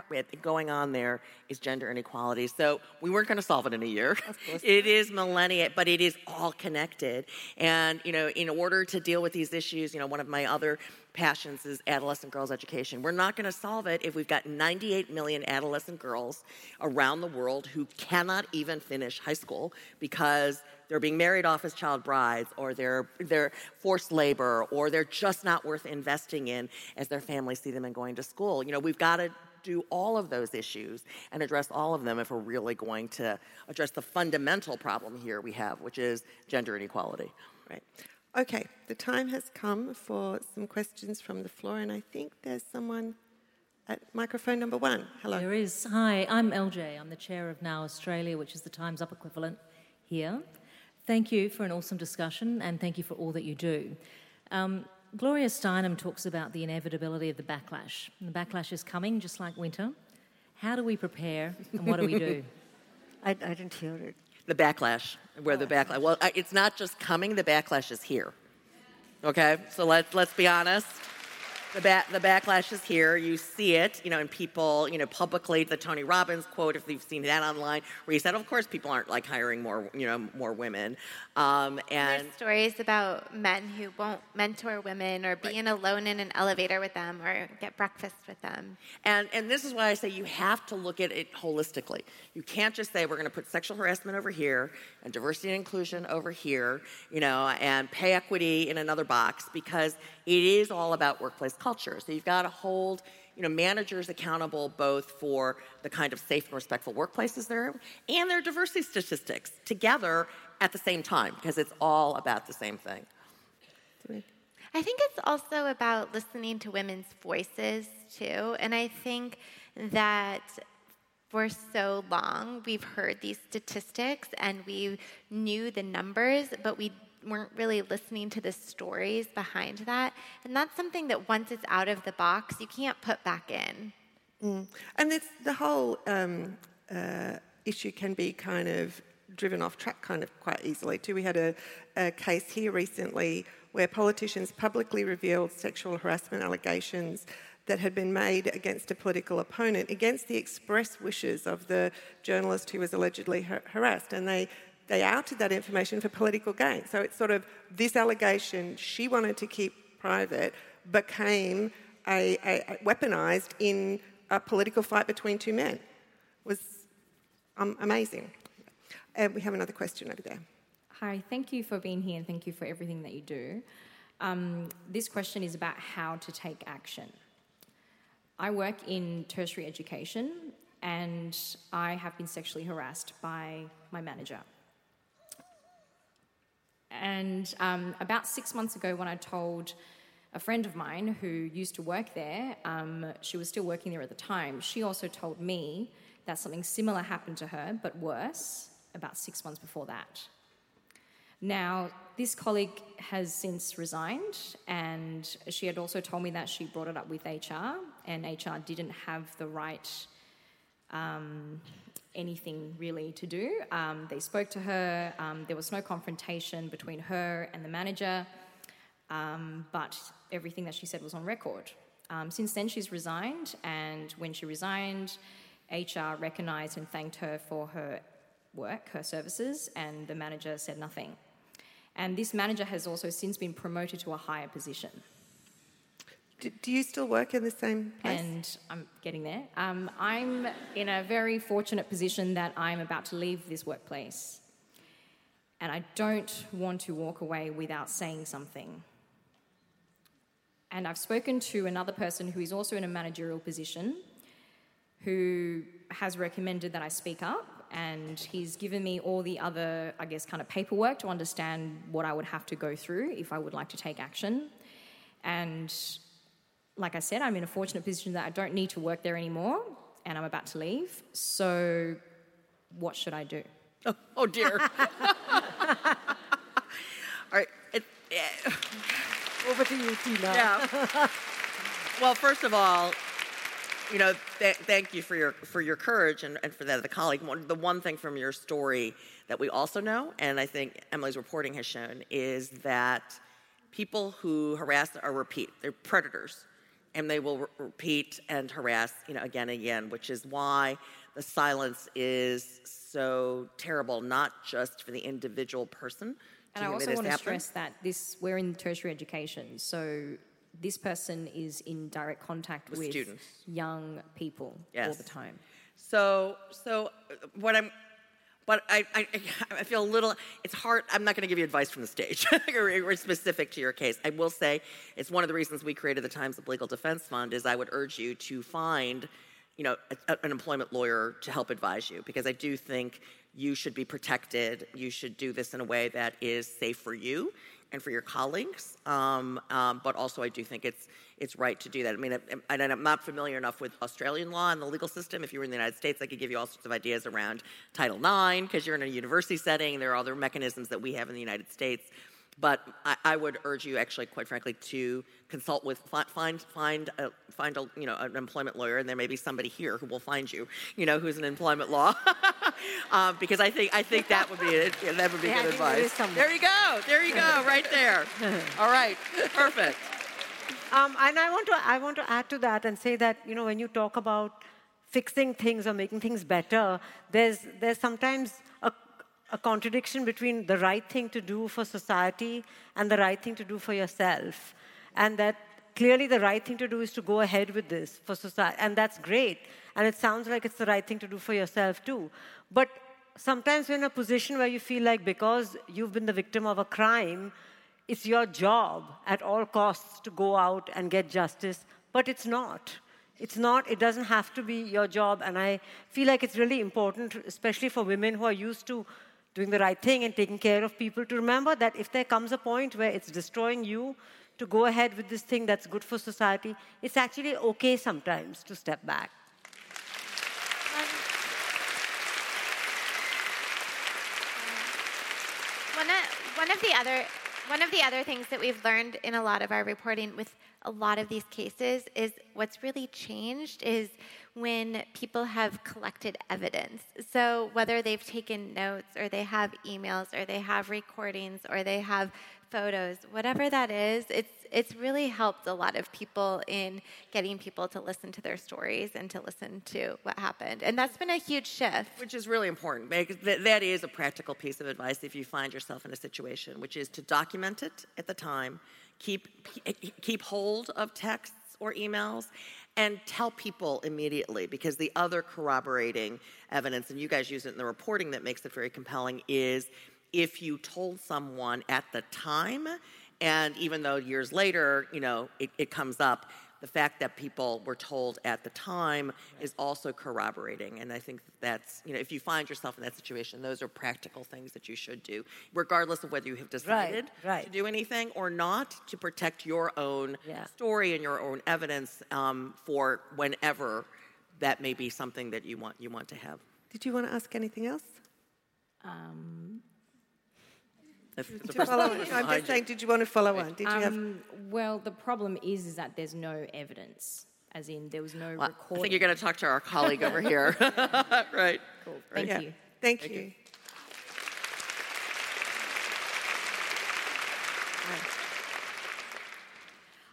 going on there is gender inequality. So we weren't going to solve it in a year. Of course. It is millennia, but it is all connected. And, you know, in order to deal with these issues, you know, one of my other passions is adolescent girls' education. We're not going to solve it if we've got 98 million adolescent girls around the world who cannot even finish high school because they're being married off as child brides, or they're forced labor, or they're just not worth investing in as their families see them and going to school. You know, we've got to do all of those issues and address all of them if we're really going to address the fundamental problem here we have, which is gender inequality. Right. Okay, the time has come for some questions from the floor, and I think there's someone at microphone number one. Hello. There is. Hi, I'm LJ. I'm the chair of Now Australia, which is the Times Up equivalent here. Thank you for an awesome discussion, and thank you for all that you do. Gloria Steinem talks about the inevitability of the backlash. And the backlash is coming, just like winter. How do we prepare, and what do we do? I didn't hear it. The backlash, well, it's not just coming, the backlash is here, okay? So let's be honest, the backlash is here, you see it, you know, and people, you know, publicly, the Tony Robbins quote, if you've seen that online, where he said, of course, people aren't, like, hiring more, you know, more women, and... There's stories about men who won't mentor women or being alone in an elevator with them or get breakfast with them. And this is why I say you have to look at it holistically. You can't just say, we're going to put sexual harassment over here and diversity and inclusion over here, you know, and pay equity in another box, because it is all about workplace culture. So you've got to hold, you know, managers accountable both for the kind of safe and respectful workplaces they're in and their diversity statistics together at the same time, because it's all about the same thing. I think it's also about listening to women's voices, too. And I think that for so long we've heard these statistics and we knew the numbers, but we weren't really listening to the stories behind that. And that's something that once it's out of the box, you can't put back in. Mm. And it's the whole issue can be kind of driven off track kind of quite easily too. We had a case here recently where politicians publicly revealed sexual harassment allegations that had been made against a political opponent against the express wishes of the journalist who was allegedly harassed. And they outed that information for political gain. So it's sort of this allegation she wanted to keep private became a weaponized in a political fight between two men. It was amazing. We have another question over there. Hi, thank you for being here and thank you for everything that you do. This question is about how to take action. I work in tertiary education and I have been sexually harassed by my manager. And about 6 months ago when I told a friend of mine who used to work there, she was still working there at the time, she also told me that something similar happened to her, but worse, about 6 months before that. Now, this colleague has since resigned, and she had also told me that she brought it up with HR, and HR didn't have the right anything really to do. They spoke to her. There was no confrontation between her and the manager, but everything that she said was on record. Since then, she's resigned, and when she resigned, HR recognised and thanked her for her work, her services, and the manager said nothing. And this manager has also since been promoted to a higher position. Do you still work in the same place? And I'm getting there. I'm in a very fortunate position that I'm about to leave this workplace. And I don't want to walk away without saying something. And I've spoken to another person who is also in a managerial position who has recommended that I speak up, and he's given me all the other, I guess, kind of paperwork to understand what I would have to go through if I would like to take action. And like I said, I'm in a fortunate position that I don't need to work there anymore, and I'm about to leave. So what should I do? Oh dear. All right. Over to you, Tina. Yeah. Well, first of all, you know, thank you for your courage and for that of the colleague. The one thing from your story that we also know, and I think Emily's reporting has shown, is that people who harass are repeat. They're predators. and they will repeat and harass, again and again, which is why the silence is so terrible, not just for the individual person. And I also want to stress that we're in tertiary education, so this person is in direct contact with students, young people all the time. I feel a little, it's hard, I'm not going to give you advice from the stage, or specific to your case. I will say, it's one of the reasons we created the Times Up Legal Defense Fund, is I would urge you to find, an employment lawyer to help advise you, because I do think you should be protected. You should do this in a way that is safe for you and for your colleagues, but also I do think it's right to do that. I mean, I'm not familiar enough with Australian law and the legal system. If you were in the United States, I could give you all sorts of ideas around Title IX, because you're in a university setting, and there are other mechanisms that we have in the United States. But I would urge you, actually, quite frankly, to consult with, find a, an employment lawyer, and there may be somebody here who will find you, who's in employment law, because I think that would be good advice. There you go, right there. All right, perfect. And I want to add to that and say that when you talk about fixing things or making things better, there's sometimes a contradiction between the right thing to do for society and the right thing to do for yourself. And that clearly the right thing to do is to go ahead with this for society. And that's great. And it sounds like it's the right thing to do for yourself too. But sometimes you're in a position where you feel like because you've been the victim of a crime, it's your job at all costs to go out and get justice. But it's not. It's not, it doesn't have to be your job. And I feel like it's really important, especially for women who are used to doing the right thing and taking care of people, to remember that if there comes a point where it's destroying you, to go ahead with this thing that's good for society, it's actually okay sometimes to step back. One of the other things that we've learned in a lot of our reporting with a lot of these cases is what's really changed is when people have collected evidence. So whether they've taken notes or they have emails or they have recordings or they have photos, whatever that is, it's really helped a lot of people in getting people to listen to their stories and to listen to what happened. And that's been a huge shift. Which is really important. That is a practical piece of advice if you find yourself in a situation, which is to document it at the time, keep hold of texts or emails, and tell people immediately, because the other corroborating evidence, and you guys use it in the reporting that makes it very compelling, is if you told someone at the time, and even though years later, it comes up, the fact that people were told at the time is also corroborating. And I think that's, if you find yourself in that situation, those are practical things that you should do, regardless of whether you have decided to do anything or not, to protect your own story and your own evidence for whenever that may be something that you want to have. Did you want to ask anything else? I'm just saying, did you want to follow on? Did you have? Well, the problem is that there's no evidence, as in there was no recording. I think you're going to talk to our colleague over here. Right. Cool. Thank you. Thank you.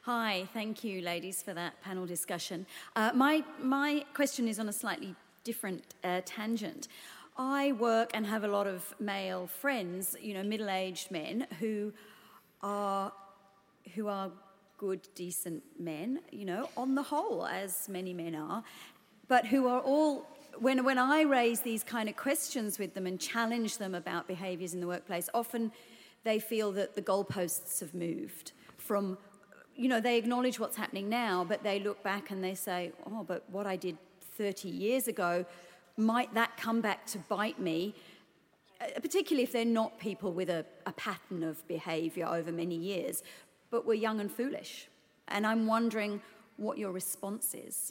Hi. Thank you, ladies, for that panel discussion. My question is on a slightly different tangent. I work and have a lot of male friends, middle-aged men who are good, decent men, on the whole, as many men are, but who are all, when I raise these kind of questions with them and challenge them about behaviours in the workplace, often they feel that the goalposts have moved from, they acknowledge what's happening now, but they look back and they say, oh, but what I did 30 years ago, might that come back to bite me, particularly if they're not people with a pattern of behaviour over many years, but were young and foolish. And I'm wondering what your response is,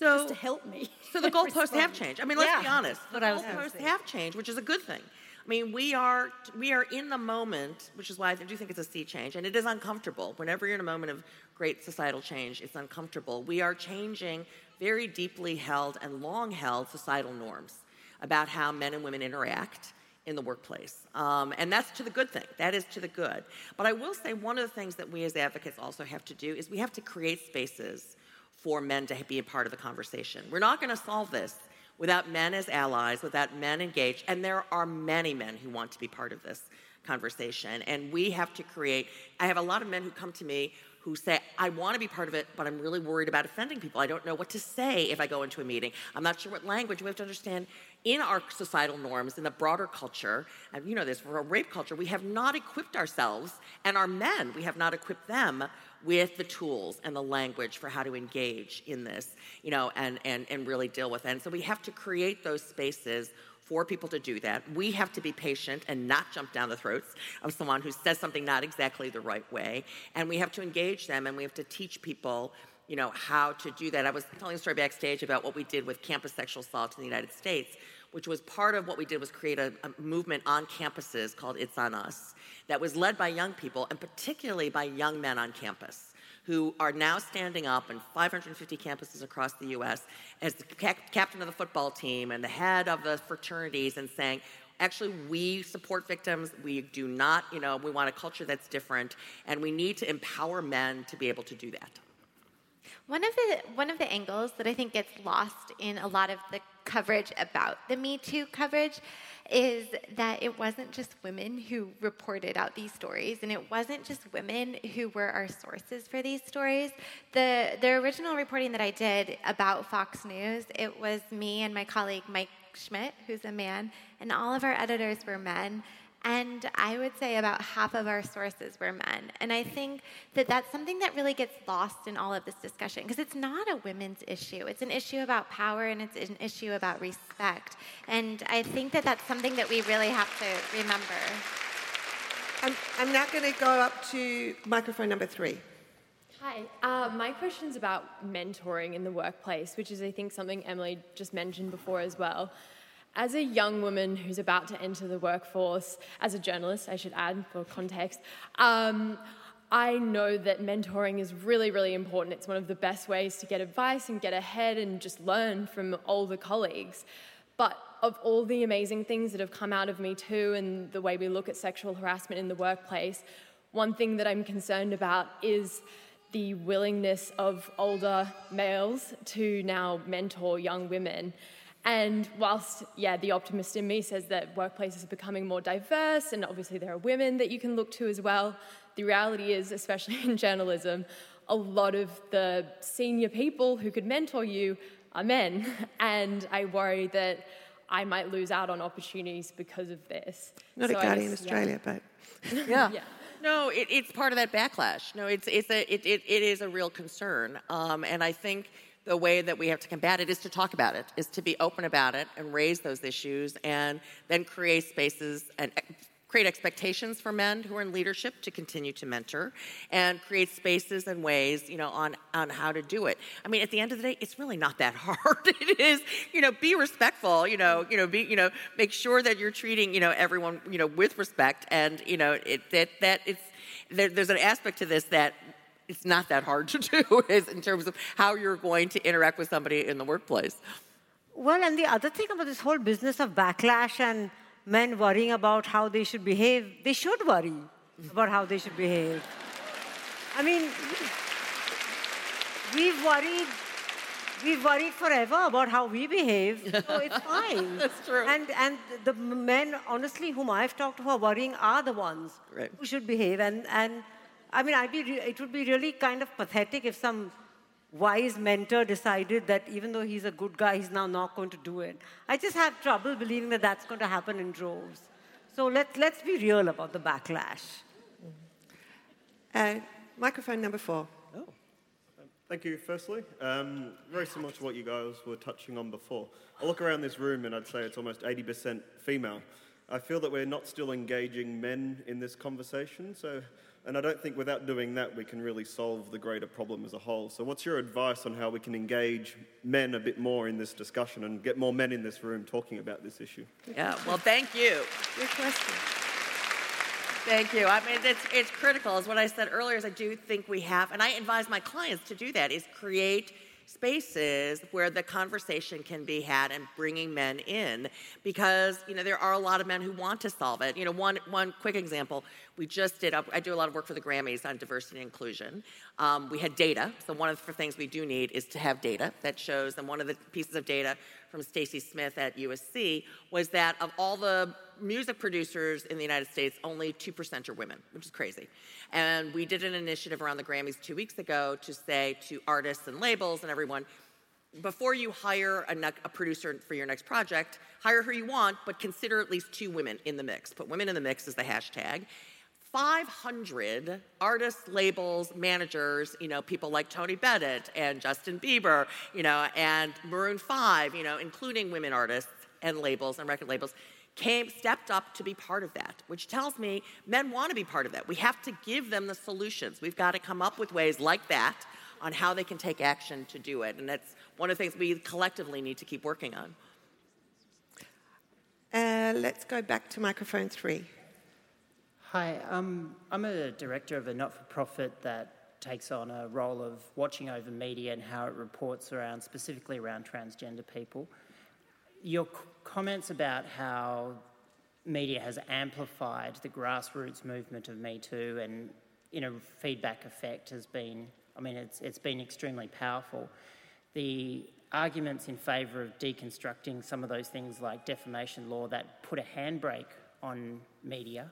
just to help me. So the goalposts have changed. I mean, let's be honest. The goalposts have changed, which is a good thing. I mean, we are in the moment, which is why I do think it's a sea change, and it is uncomfortable. Whenever you're in a moment of great societal change, it's uncomfortable. We are changing very deeply held and long-held societal norms about how men and women interact in the workplace. And that's to the good thing. That is to the good. But I will say one of the things that we as advocates also have to do is we have to create spaces for men to be a part of the conversation. We're not going to solve this without men as allies, without men engaged. And there are many men who want to be part of this conversation. And we have to create... I have a lot of men who come to me who say, I want to be part of it, but I'm really worried about offending people. I don't know what to say if I go into a meeting. I'm not sure what language. We have to understand in our societal norms, in the broader culture, and you know this, for a rape culture, we have not equipped ourselves, and our men, we have not equipped them with the tools and the language for how to engage in this, you know, and really deal with it. And so we have to create those spaces for people to do that. We have to be patient and not jump down the throats of someone who says something not exactly the right way. And we have to engage them, and we have to teach people, you know, how to do that. I was telling a story backstage about what we did with campus sexual assault in the United States, which was part of what we did was create a movement on campuses called It's On Us that was led by young people, and particularly by young men on campus, who are now standing up in 550 campuses across the U.S. as the captain of the football team and the head of the fraternities and saying, actually, we support victims. We do not, you know, we want a culture that's different, and we need to empower men to be able to do that. One of the angles that I think gets lost in a lot of the coverage about the Me Too coverage is that it wasn't just women who reported out these stories, and it wasn't just women who were our sources for these stories. The original reporting that I did about Fox News, it was me and my colleague Mike Schmidt, who's a man, and all of our editors were men. And I would say about half of our sources were men. And I think that that's something that really gets lost in all of this discussion, because it's not a women's issue. It's an issue about power, and it's an issue about respect. And I think that that's something that we really have to remember. I'm now going to go up to microphone number 3. Hi. My question's about mentoring in the workplace, which is, I think, something Emily just mentioned before as well. As a young woman who's about to enter the workforce, as a journalist, I should add for context, I know that mentoring is really, really important. It's one of the best ways to get advice and get ahead and just learn from older colleagues. But of all the amazing things that have come out of Me Too and the way we look at sexual harassment in the workplace, one thing that I'm concerned about is the willingness of older males to now mentor young women. And whilst, the optimist in me says that workplaces are becoming more diverse, and obviously there are women that you can look to as well, the reality is, especially in journalism, a lot of the senior people who could mentor you are men. And I worry that I might lose out on opportunities because of this. Not so a guardian in Australia, but... Yeah. No, it's part of that backlash. No, it is a real concern. And I think... the way that we have to combat it is to talk about it, is to be open about it and raise those issues, and then create spaces and create expectations for men who are in leadership to continue to mentor, and create spaces and ways, you know, on how to do it. I mean, at the end of the day, it's really not that hard. It is, you know, be respectful, be make sure that you're treating, everyone, with respect, and, there's an aspect to this that it's not that hard to do is in terms of how you're going to interact with somebody in the workplace. Well, and the other thing about this whole business of backlash and men worrying about how they should behave, they should worry about how they should behave. I mean, we've worried forever about how we behave, so it's fine. That's true. And the men, honestly, whom I've talked to who are worrying are the ones who should behave. And I mean, it would be really kind of pathetic if some wise mentor decided that even though he's a good guy, he's now not going to do it. I just have trouble believing that that's going to happen in droves. So let's be real about the backlash. Microphone number 4. Oh, thank you, firstly. Very similar to what you guys were touching on before. I look around this room and I'd say it's almost 80% female. I feel that we're not still engaging men in this conversation, so... and I don't think without doing that we can really solve the greater problem as a whole. So what's your advice on how we can engage men a bit more in this discussion and get more men in this room talking about this issue? Yeah, well, thank you. Good question. Thank you. I mean, it's critical. As what I said earlier, is I do think we have, and I advise my clients to do that, is create spaces where the conversation can be had and bringing men in, because, you know, there are a lot of men who want to solve it. You know, one quick example, we just did, I do a lot of work for the Grammys on diversity and inclusion. We had data, so one of the things we do need is to have data that shows, and one of the pieces of data from Stacy Smith at USC was that of all the music producers in the United States, only 2% are women, which is crazy. And we did an initiative around the Grammys 2 weeks ago to say to artists and labels and everyone, before you hire a producer for your next project, hire who you want, but consider at least 2 women in the mix. Put women in the mix as the hashtag. 500 artists, labels, managers, you know, people like Tony Bennett and Justin Bieber, you know, and Maroon 5, you know, including women artists and labels and record labels, stepped up to be part of that, which tells me men want to be part of that. We have to give them the solutions. We've got to come up with ways like that on how they can take action to do it. And that's one of the things we collectively need to keep working on. Let's go back to microphone 3. Hi, I'm a director of a not-for-profit that takes on a role of watching over media and how it reports around, specifically around transgender people. Your comments about how media has amplified the grassroots movement of Me Too and, you know, feedback effect has been, I mean, it's been extremely powerful. The arguments in favour of deconstructing some of those things like defamation law that put a handbrake on media.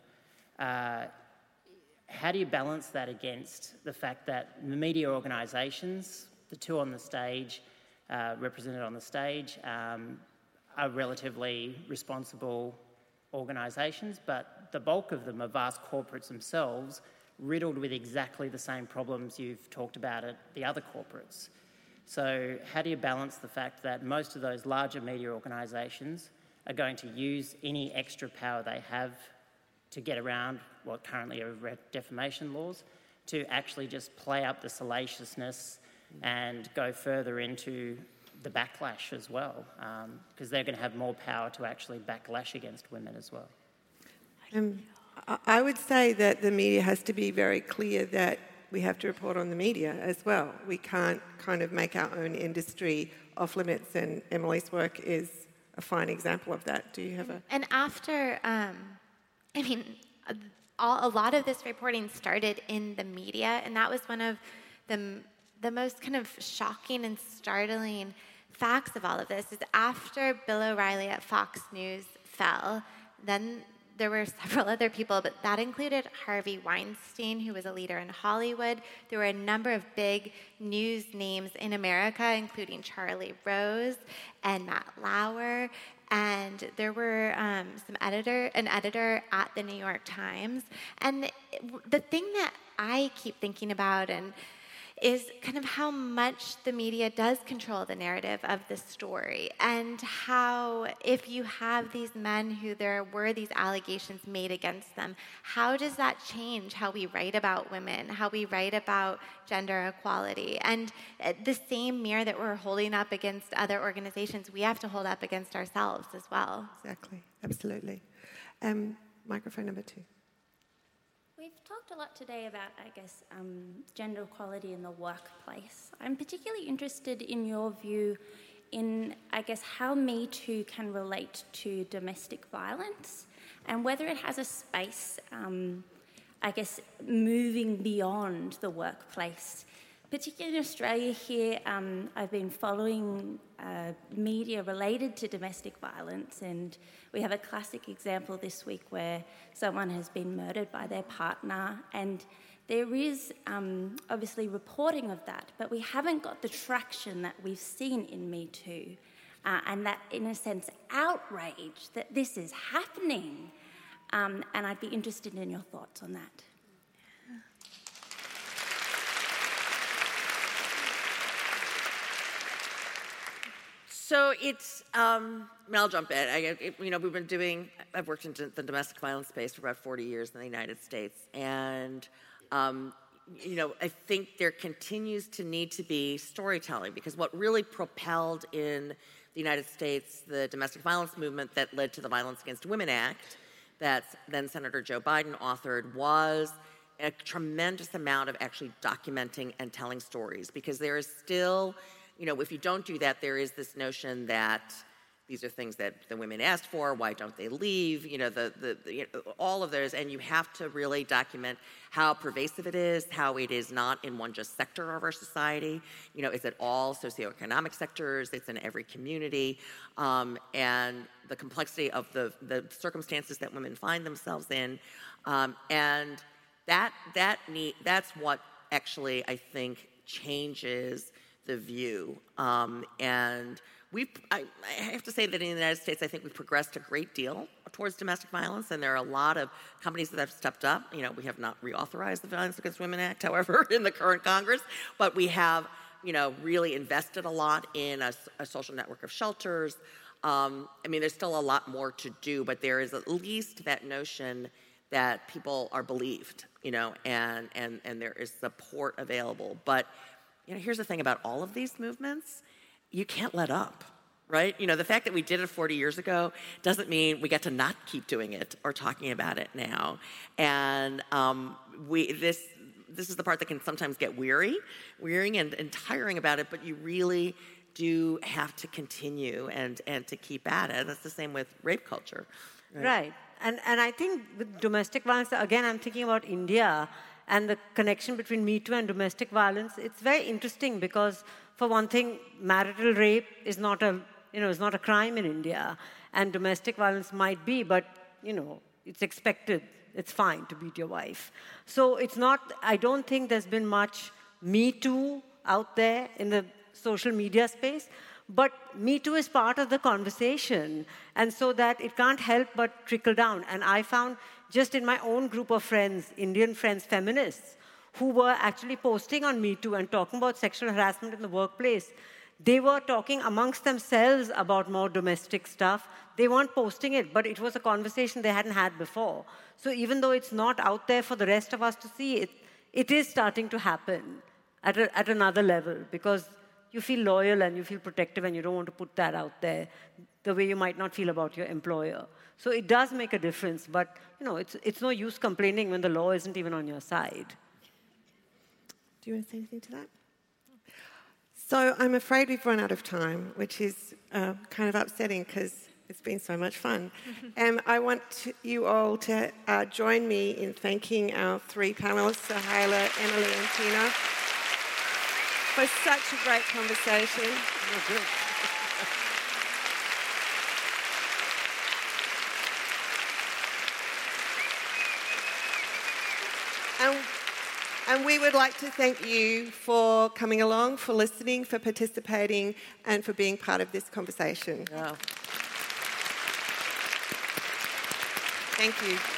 How do you balance that against the fact that the media organisations, the two on the stage, represented on the stage, are relatively responsible organisations, but the bulk of them are vast corporates themselves, riddled with exactly the same problems you've talked about at the other corporates. So how do you balance the fact that most of those larger media organisations are going to use any extra power they have to get around what currently are defamation laws, to actually just play up the salaciousness and go further into the backlash as well, because they're going to have more power to actually backlash against women as well? I would say that the media has to be very clear that we have to report on the media as well. We can't kind of make our own industry off limits, and Emily's work is a fine example of that. Do you have a... And after... I mean, a lot of this reporting started in the media, and that was one of the most kind of shocking and startling facts of all of this, is after Bill O'Reilly at Fox News fell, then there were several other people, but that included Harvey Weinstein, who was a leader in Hollywood. There were a number of big news names in America, including Charlie Rose and Matt Lauer. And there were an editor at the New York Times. And the thing that I keep thinking about and is kind of how much the media does control the narrative of the story, and how if you have these men who there were these allegations made against them, how does that change how we write about women, how we write about gender equality? And the same mirror that we're holding up against other organizations, we have to hold up against ourselves as well. Exactly, absolutely. Microphone number 2. We've talked a lot today about, I guess, gender equality in the workplace. I'm particularly interested in your view in, I guess, how Me Too can relate to domestic violence, and whether it has a space, I guess, moving beyond the workplace. Particularly in Australia here, I've been following media related to domestic violence, and we have a classic example this week where someone has been murdered by their partner, and there is obviously reporting of that, but we haven't got the traction that we've seen in Me Too, and that, in a sense, outrage that this is happening. And I'd be interested in your thoughts on that. So it's, I'll jump in. We've been doing, I've worked in the domestic violence space for about 40 years in the United States. And, I think there continues to need to be storytelling, because what really propelled in the United States the domestic violence movement that led to the Violence Against Women Act that then Senator Joe Biden authored was a tremendous amount of actually documenting and telling stories, because there is still you know, if you don't do that, there is this notion that these are things that the women asked for. Why don't they leave? You know, you know, all of those. And you have to really document how pervasive it is, how it is not in one just sector of our society. You know, it's at all socioeconomic sectors. It's in every community. And the complexity of the circumstances that women find themselves in. And that's what actually, I think, changes the view. And... I have to say that in the United States, I think we've progressed a great deal towards domestic violence, and there are a lot of companies that have stepped up. You know, we have not reauthorized the Violence Against Women Act, however, in the current Congress, but we have, you know, really invested a lot in a social network of shelters. I mean, there's still a lot more to do, but there is at least that notion that people are believed, you know, and there is support available. But, you know, here's the thing about all of these movements. You can't let up, right? You know, the fact that we did it 40 years ago doesn't mean we get to not keep doing it or talking about it now. And this is the part that can sometimes get wearying and tiring about it, but you really do have to continue and to keep at it. That's the same with rape culture. Right. And I think with domestic violence, again, I'm thinking about India and the connection between Me Too and domestic violence. It's very interesting because... for one thing, marital rape is not a crime in India, and domestic violence might be, but you know, it's expected. It's fine to beat your wife. So it's not. I don't think there's been much Me Too out there in the social media space, but Me Too is part of the conversation, and so that it can't help but trickle down. And I found just in my own group of friends, Indian friends, feminists, who were actually posting on Me Too and talking about sexual harassment in the workplace. They were talking amongst themselves about more domestic stuff. They weren't posting it, but it was a conversation they hadn't had before. So even though it's not out there for the rest of us to see, it is starting to happen at another level because you feel loyal and you feel protective and you don't want to put that out there the way you might not feel about your employer. So it does make a difference, but you know, it's no use complaining when the law isn't even on your side. Do you want to say anything to that? So I'm afraid we've run out of time, which is kind of upsetting because it's been so much fun. And I want you all to join me in thanking our three panelists, Sohaila, Emily and Tina, for such a great conversation. Oh, good. And we would like to thank you for coming along, for listening, for participating, and for being part of this conversation. Wow. Thank you.